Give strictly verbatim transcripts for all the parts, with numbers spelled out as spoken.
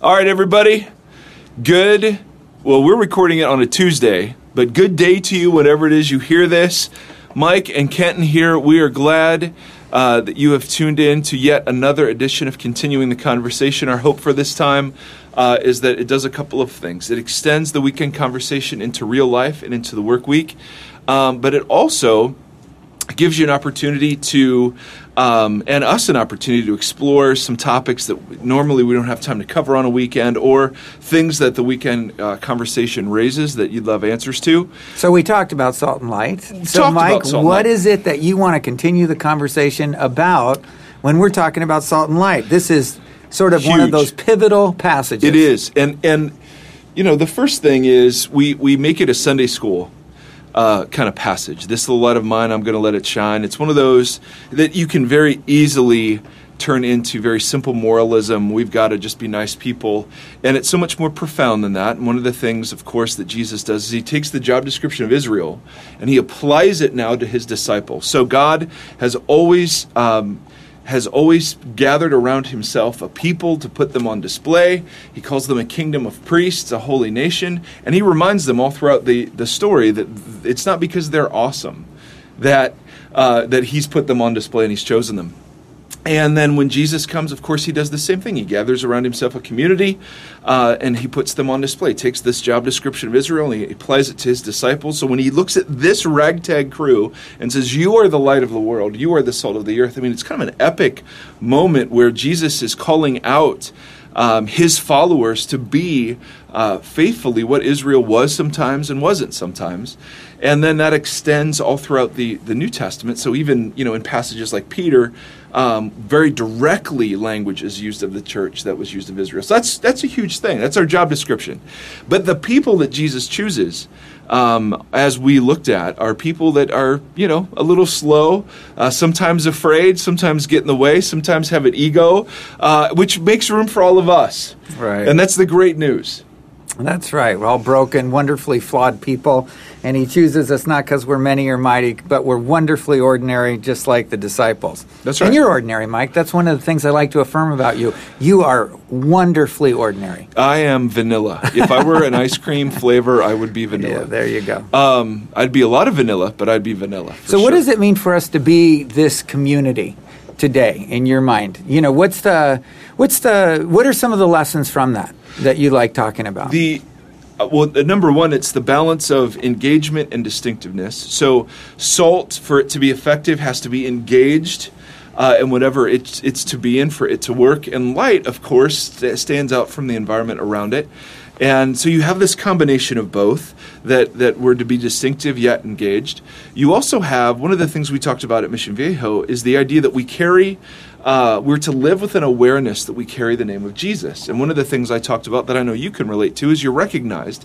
All right, everybody. Good. Well, we're recording it on a Tuesday, but good day to you, whatever it is you hear this. Mike and Kenton here. We are glad uh, that you have tuned in to yet another edition of Continuing the Conversation. Our hope for this time uh, is that it does a couple of things. It extends the weekend conversation into real life and into the work week, um, but it also gives you an opportunity to Um, and us an opportunity to explore some topics that normally we don't have time to cover on a weekend, or things that the weekend uh, conversation raises that you'd love answers to. So we talked about Salt and Light. So Mike, what is it that you want to continue the conversation about when we're talking about Salt and Light? This is sort of one of those pivotal passages. It is. And, and you know, the first thing is we, we make it a Sunday school Uh, kind of passage. This little light of mine, I'm going to let it shine. It's one of those that you can very easily turn into very simple moralism. We've got to just be nice people. And it's so much more profound than that. And one of the things, of course, that Jesus does is he takes the job description of Israel and he applies it now to his disciples. So God has always um, has always gathered around himself a people to put them on display. He calls them a kingdom of priests, a holy nation, and he reminds them all throughout the, the story that it's not because they're awesome that uh, that he's put them on display and he's chosen them. And then when Jesus comes, of course, he does the same thing. He gathers around himself a community, uh, and he puts them on display. He takes this job description of Israel, and he applies it to his disciples. So when he looks at this ragtag crew and says, you are the light of the world, you are the salt of the earth, I mean, it's kind of an epic moment where Jesus is calling out um, his followers to be uh, faithfully what Israel was sometimes and wasn't sometimes. And then that extends all throughout the, the New Testament. So even, you know, in passages like Peter, Um, very directly language is used of the church that was used of Israel. So that's that's a huge thing. That's our job description. But the people that Jesus chooses, um, as we looked at, are people that are, you know, a little slow, uh, sometimes afraid, sometimes get in the way, sometimes have an ego, uh, which makes room for all of us. Right. And that's the great news. That's right. We're all broken, wonderfully flawed people, and he chooses us not because we're many or mighty, but we're wonderfully ordinary, just like the disciples. That's right. And you're ordinary, Mike. That's one of the things I like to affirm about you. You are wonderfully ordinary. I am vanilla. If I were an ice cream flavor, I would be vanilla. Yeah, there you go. Um, I'd be a lot of vanilla, but I'd be vanilla. So what sure. does it mean for us to be this community today, in your mind? You know, what's the, what's the, what are some of the lessons from that that you like talking about? The well, the number one, it's the balance of engagement and distinctiveness. So salt, for it to be effective, has to be engaged, uh, and whatever it's it's to be in for it to work. And light, of course, st- stands out from the environment around it. And so you have this combination of both that, that were to be distinctive yet engaged. You also have, one of the things we talked about at Mission Viejo is the idea that we carry, uh, we're to live with an awareness that we carry the name of Jesus. And one of the things I talked about that I know you can relate to is you're recognized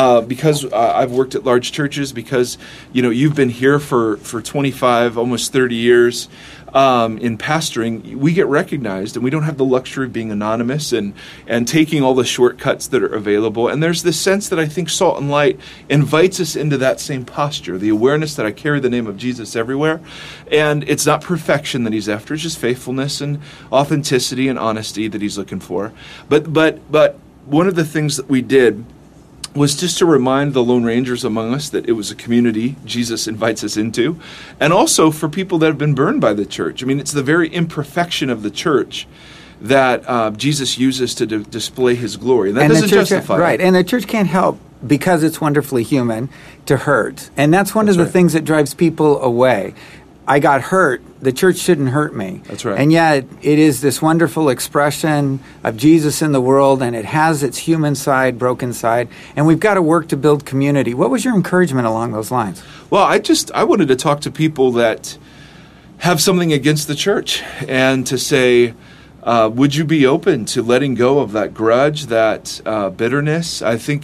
uh, because uh, I've worked at large churches, because, you know, you've been here for, for twenty-five, almost thirty years. Um, in pastoring, we get recognized, and we don't have the luxury of being anonymous and, and taking all the shortcuts that are available. And there's this sense that I think Salt and Light invites us into that same posture, the awareness that I carry the name of Jesus everywhere. And it's not perfection that he's after, it's just faithfulness and authenticity and honesty that he's looking for. But, but, but one of the things that we did was just to remind the Lone Rangers among us that it was a community Jesus invites us into, and also for people that have been burned by the church. I mean, it's the very imperfection of the church that uh, Jesus uses to d- display his glory. That and doesn't church, justify right. it. And the church can't help, because it's wonderfully human, to hurt. And that's one that's of right. the things that drives people away. I got hurt. The church shouldn't hurt me. That's right. And yet it is this wonderful expression of Jesus in the world, and it has its human side, broken side, and we've got to work to build community. What was your encouragement along those lines? Well, I just I wanted to talk to people that have something against the church and to say, uh, would you be open to letting go of that grudge, that uh, bitterness? I think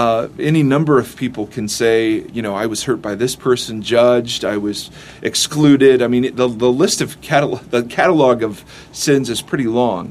Uh, any number of people can say, you know, I was hurt by this person, judged, I was excluded. I mean, the the list of catalog, the catalog of sins is pretty long.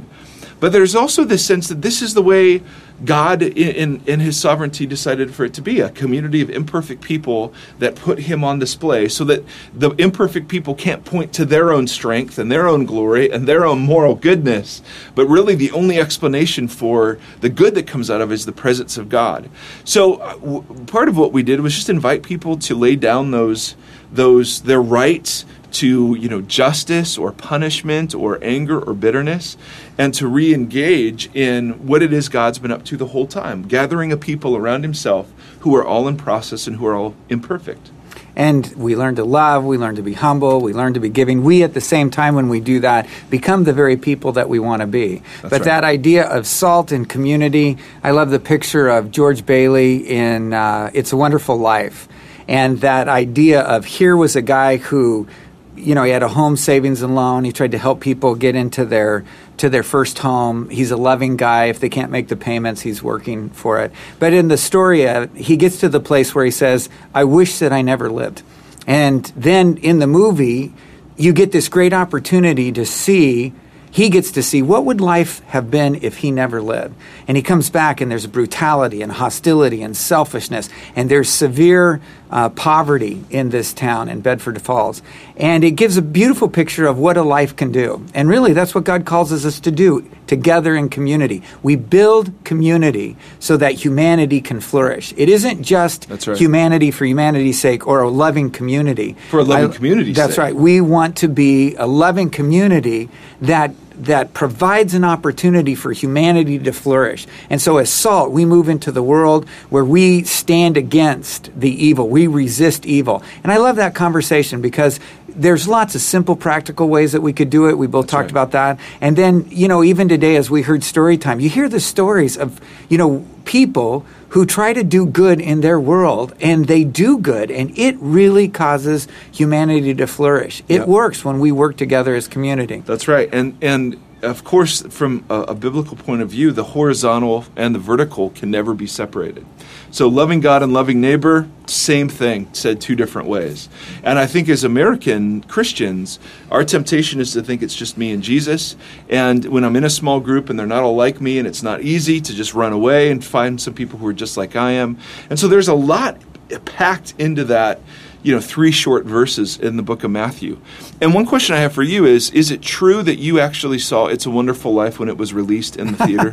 But there's also this sense that this is the way God, in, in his sovereignty, decided for it to be, a community of imperfect people that put him on display so that the imperfect people can't point to their own strength and their own glory and their own moral goodness. But really the only explanation for the good that comes out of it is the presence of God. So w- part of what we did was just invite people to lay down those, those their rights to, you know, justice or punishment or anger or bitterness, and to re-engage in what it is God's been up to the whole time, gathering a people around himself who are all in process and who are all imperfect. And we learn to love, we learn to be humble, we learn to be giving. We, at the same time, when we do that, become the very people that we want to be. That's but right. That idea of salt and community, I love the picture of George Bailey in uh, It's a Wonderful Life. And that idea of, here was a guy who, you know, he had a home savings and loan. He tried to help people get into their to their first home. He's a loving guy. If they can't make the payments, he's working for it. But in the story, uh, he gets to the place where he says, I wish that I never lived. And then in the movie, you get this great opportunity to see, he gets to see, what would life have been if he never lived? And he comes back, and there's brutality and hostility and selfishness, and there's severe uh, poverty in this town in Bedford Falls. And it gives a beautiful picture of what a life can do. And really, that's what God calls us to do, together in community. We build community so that humanity can flourish. It isn't just that's right. humanity for humanity's sake, or a loving community. For a loving I, community's that's sake. That's right. We want to be a loving community that that provides an opportunity for humanity to flourish. And so as salt, we move into the world where we stand against the evil. We resist evil. And I love that conversation, because there's lots of simple, practical ways that we could do it. We both That's talked right. about that. And then, you know, even today as we heard story time, you hear the stories of, you know, people who try to do good in their world, and they do good, and it really causes humanity to flourish. It yep. works when we work together as community. That's right. And and of course, from a, a biblical point of view, the horizontal and the vertical can never be separated. So loving God and loving neighbor, same thing, said two different ways. And I think as American Christians, our temptation is to think it's just me and Jesus. And when I'm in a small group and they're not all like me and it's not easy, to just run away and find some people who are just like I am. And so there's a lot packed into that, you know, three short verses in the book of Matthew. And one question I have for you is, is it true that you actually saw It's a Wonderful Life when it was released in the theater?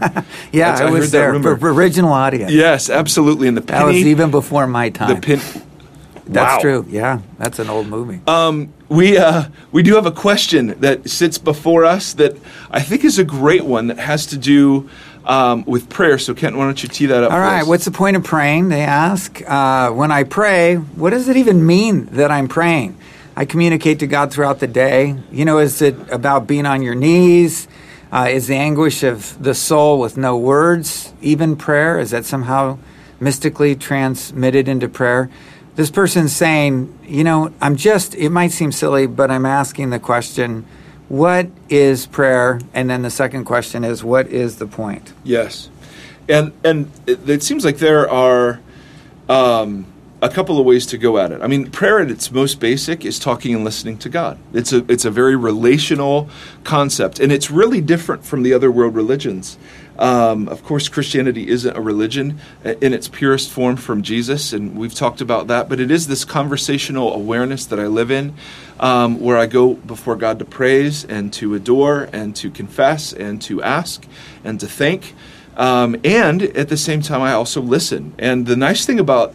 Yeah, I, I was there, for, for original audience. Yes, absolutely. And the penny, that was even before my time. The pin, That's wow. true. Yeah, that's an old movie. Um, we uh, we do have a question that sits before us that I think is a great one that has to do Um, with prayer. So Kent, why don't you tee that up All for right. us? All right. What's the point of praying? They ask. Uh, when I pray, what does it even mean that I'm praying? I communicate to God throughout the day. You know, is it about being on your knees? Uh, is the anguish of the soul with no words even prayer? Is that somehow mystically transmitted into prayer? This person's saying, you know, I'm just, it might seem silly, but I'm asking the question, what is prayer? And then the second question is, what is the point? Yes. And and it, it seems like there are um, a couple of ways to go at it. I mean, prayer at its most basic is talking and listening to God. It's a, it's a very relational concept, and it's really different from the other world religions. Um, of course, Christianity isn't a religion in its purest form from Jesus, and we've talked about that, but it is this conversational awareness that I live in, um, where I go before God to praise and to adore and to confess and to ask and to thank. Um, and at the same time, I also listen. And the nice thing about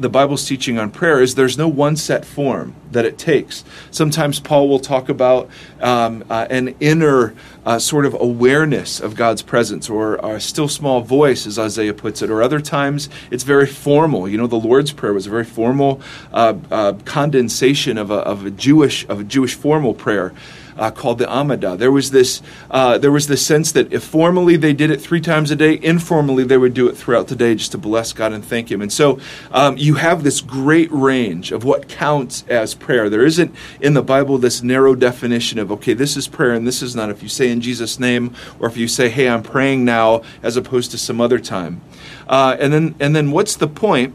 the Bible's teaching on prayer is there's no one set form that it takes. Sometimes Paul will talk about um, uh, an inner uh, sort of awareness of God's presence, or a still small voice, as Isaiah puts it, or other times it's very formal. You know, the Lord's Prayer was a very formal uh, uh, condensation of a, of a Jewish of a Jewish formal prayer. Uh, called the Amidah. There was this uh, there was this sense that if formally they did it three times a day, informally they would do it throughout the day just to bless God and thank Him. And so um, you have this great range of what counts as prayer. There isn't in the Bible this narrow definition of, okay, this is prayer and this is not. If you say in Jesus' name, or if you say, hey, I'm praying now, as opposed to some other time. Uh, and then, and then what's the point?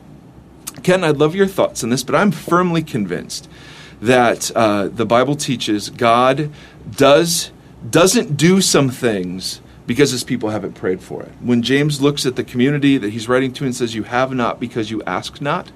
Ken, I'd love your thoughts on this, but I'm firmly convinced that uh, the Bible teaches God does doesn't do some things because his people haven't prayed for it. When James looks at the community that he's writing to and says, you have not because you ask not,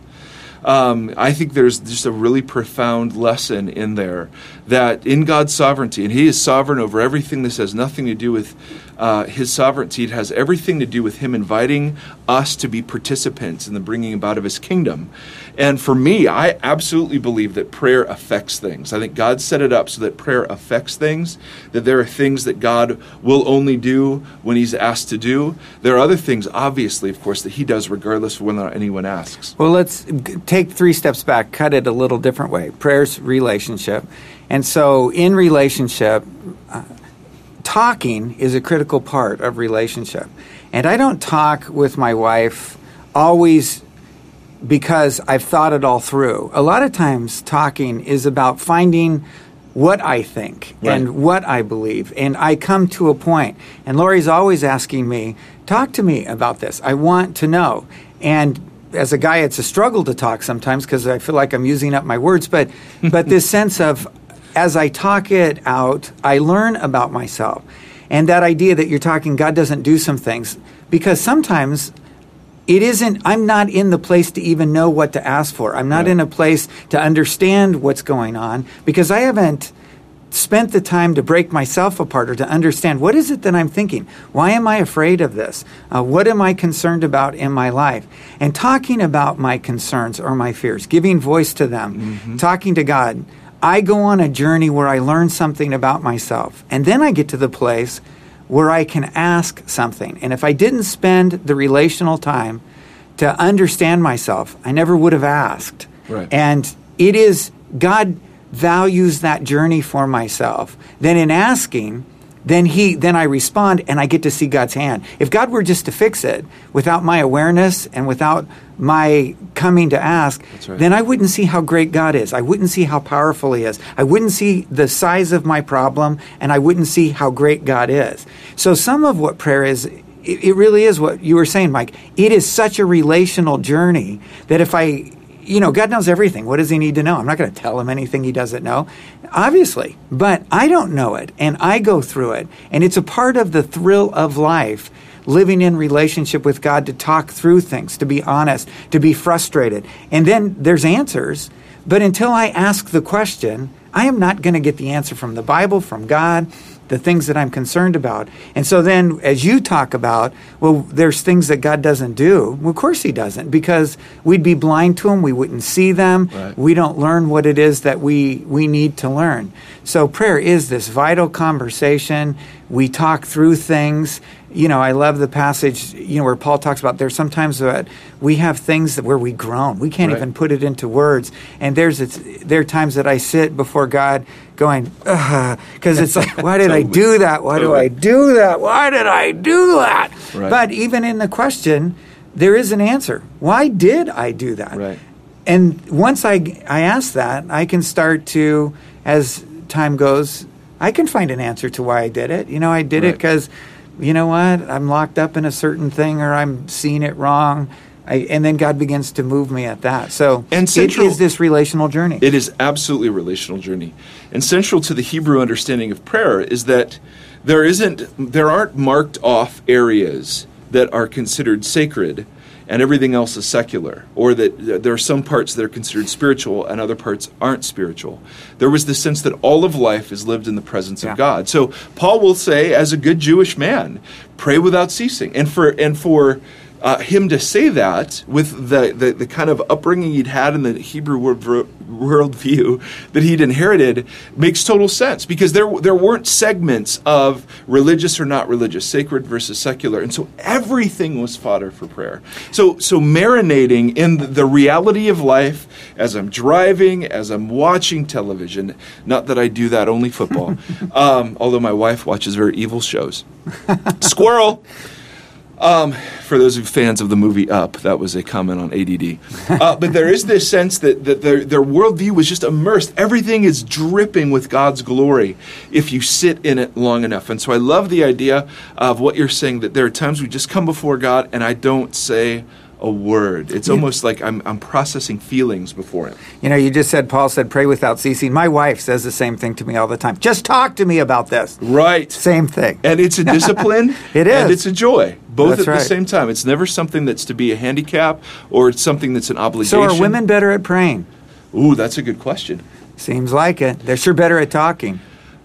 Um, I think there's just a really profound lesson in there that in God's sovereignty, and he is sovereign over everything. This has nothing to do with uh, his sovereignty. It has everything to do with him inviting us to be participants in the bringing about of his kingdom. And for me, I absolutely believe that prayer affects things. I think God set it up so that prayer affects things, that there are things that God will only do when he's asked to do. There are other things, obviously, of course, that he does regardless of whether anyone asks. Well, let's... take three steps back, cut it a little different way. Prayer's relationship. And so in relationship, uh, talking is a critical part of relationship. And I don't talk with my wife always because I've thought it all through. A lot of times talking is about finding what I think right. and what I believe. And I come to a point. And Lori's always asking me, talk to me about this. I want to know. And as a guy, it's a struggle to talk sometimes because I feel like I'm using up my words. But but this sense of, as I talk it out, I learn about myself. And that idea that you're talking, God doesn't do some things. Because sometimes it isn't, I'm not in the place to even know what to ask for. I'm not yeah. in a place to understand what's going on because I haven't spent the time to break myself apart or to understand what is it that I'm thinking? Why am I afraid of this? Uh, what am I concerned about in my life? And talking about my concerns or my fears, giving voice to them, mm-hmm. talking to God. I go on a journey where I learn something about myself. And then I get to the place where I can ask something. And if I didn't spend the relational time to understand myself, I never would have asked. Right. And it is God values that journey for myself. Then in asking, then he, then I respond and I get to see God's hand. If God were just to fix it without my awareness and without my coming to ask, right. then I wouldn't see how great God is. I wouldn't see how powerful he is. I wouldn't see the size of my problem and I wouldn't see how great God is. So some of what prayer is, it really is what you were saying, Mike. It is such a relational journey that if I You know, God knows everything. What does he need to know? I'm not going to tell him anything he doesn't know, obviously. But I don't know it, and I go through it. And it's a part of the thrill of life, living in relationship with God, to talk through things, to be honest, to be frustrated. And then there's answers. But until I ask the question, I am not going to get the answer from the Bible, from God, the things that I'm concerned about. And so then as you talk about, well, there's things that God doesn't do. Well, of course he doesn't, because we'd be blind to them. We wouldn't see them. Right. We don't learn what it is that we, we need to learn. So prayer is this vital conversation. We talk through things. You know, I love the passage, you know, where Paul talks about there's sometimes that we have things that where we groan. We can't right. even put it into words. And there's it's, there are times that I sit before God going, ugh, because it's like, why did totally. I do that? Why totally. do I do that? Why did I do that? Right. But even in the question, there is an answer. Why did I do that? Right. And once I, I ask that, I can start to, as time goes, I can find an answer to why I did it. You know, I did right. it because, you know what, I'm locked up in a certain thing or I'm seeing it wrong. I, and then God begins to move me at that. So and central, it is this relational journey. It is absolutely a relational journey. And central to the Hebrew understanding of prayer is that there isn't, there aren't marked off areas that are considered sacred and everything else is secular, or that there are some parts that are considered spiritual and other parts aren't spiritual. There was this sense that all of life is lived in the presence yeah. of God. So Paul will say, as a good Jewish man, pray without ceasing. And for and for uh, him to say that with the, the, the kind of upbringing he'd had in the Hebrew world, worldview that he'd inherited makes total sense, because there there weren't segments of religious or not religious, sacred versus secular, and so everything was fodder for prayer. So so marinating in the reality of life as I'm driving, as I'm watching television, not that I do that, only football, um, although my wife watches very evil shows. Squirrel! Um, for those who are fans of the movie Up, that was a comment on A D D. Uh, but there is this sense that, that their, their worldview was just immersed. Everything is dripping with God's glory if you sit in it long enough. And so I love the idea of what you're saying, that there are times we just come before God and I don't say a word. It's yeah. almost like I'm I'm processing feelings before him. You know, you just said, Paul said, pray without ceasing. My wife says the same thing to me all the time. Just talk to me about this. Right. Same thing. And it's a discipline. It is. And it's a joy. Both that's at right. the same time. It's never something that's to be a handicap or it's something that's an obligation. So are women better at praying? Ooh, that's a good question. Seems like it. They're sure better at talking.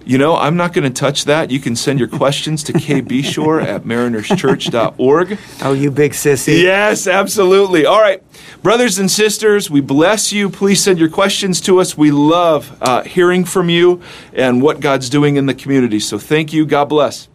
You know, I'm not going to touch that. You can send your questions to kbshore at mariners church dot org. Oh, you big sissy. Yes, absolutely. All right. Brothers and sisters, we bless you. Please send your questions to us. We love uh, hearing from you and what God's doing in the community. So thank you. God bless.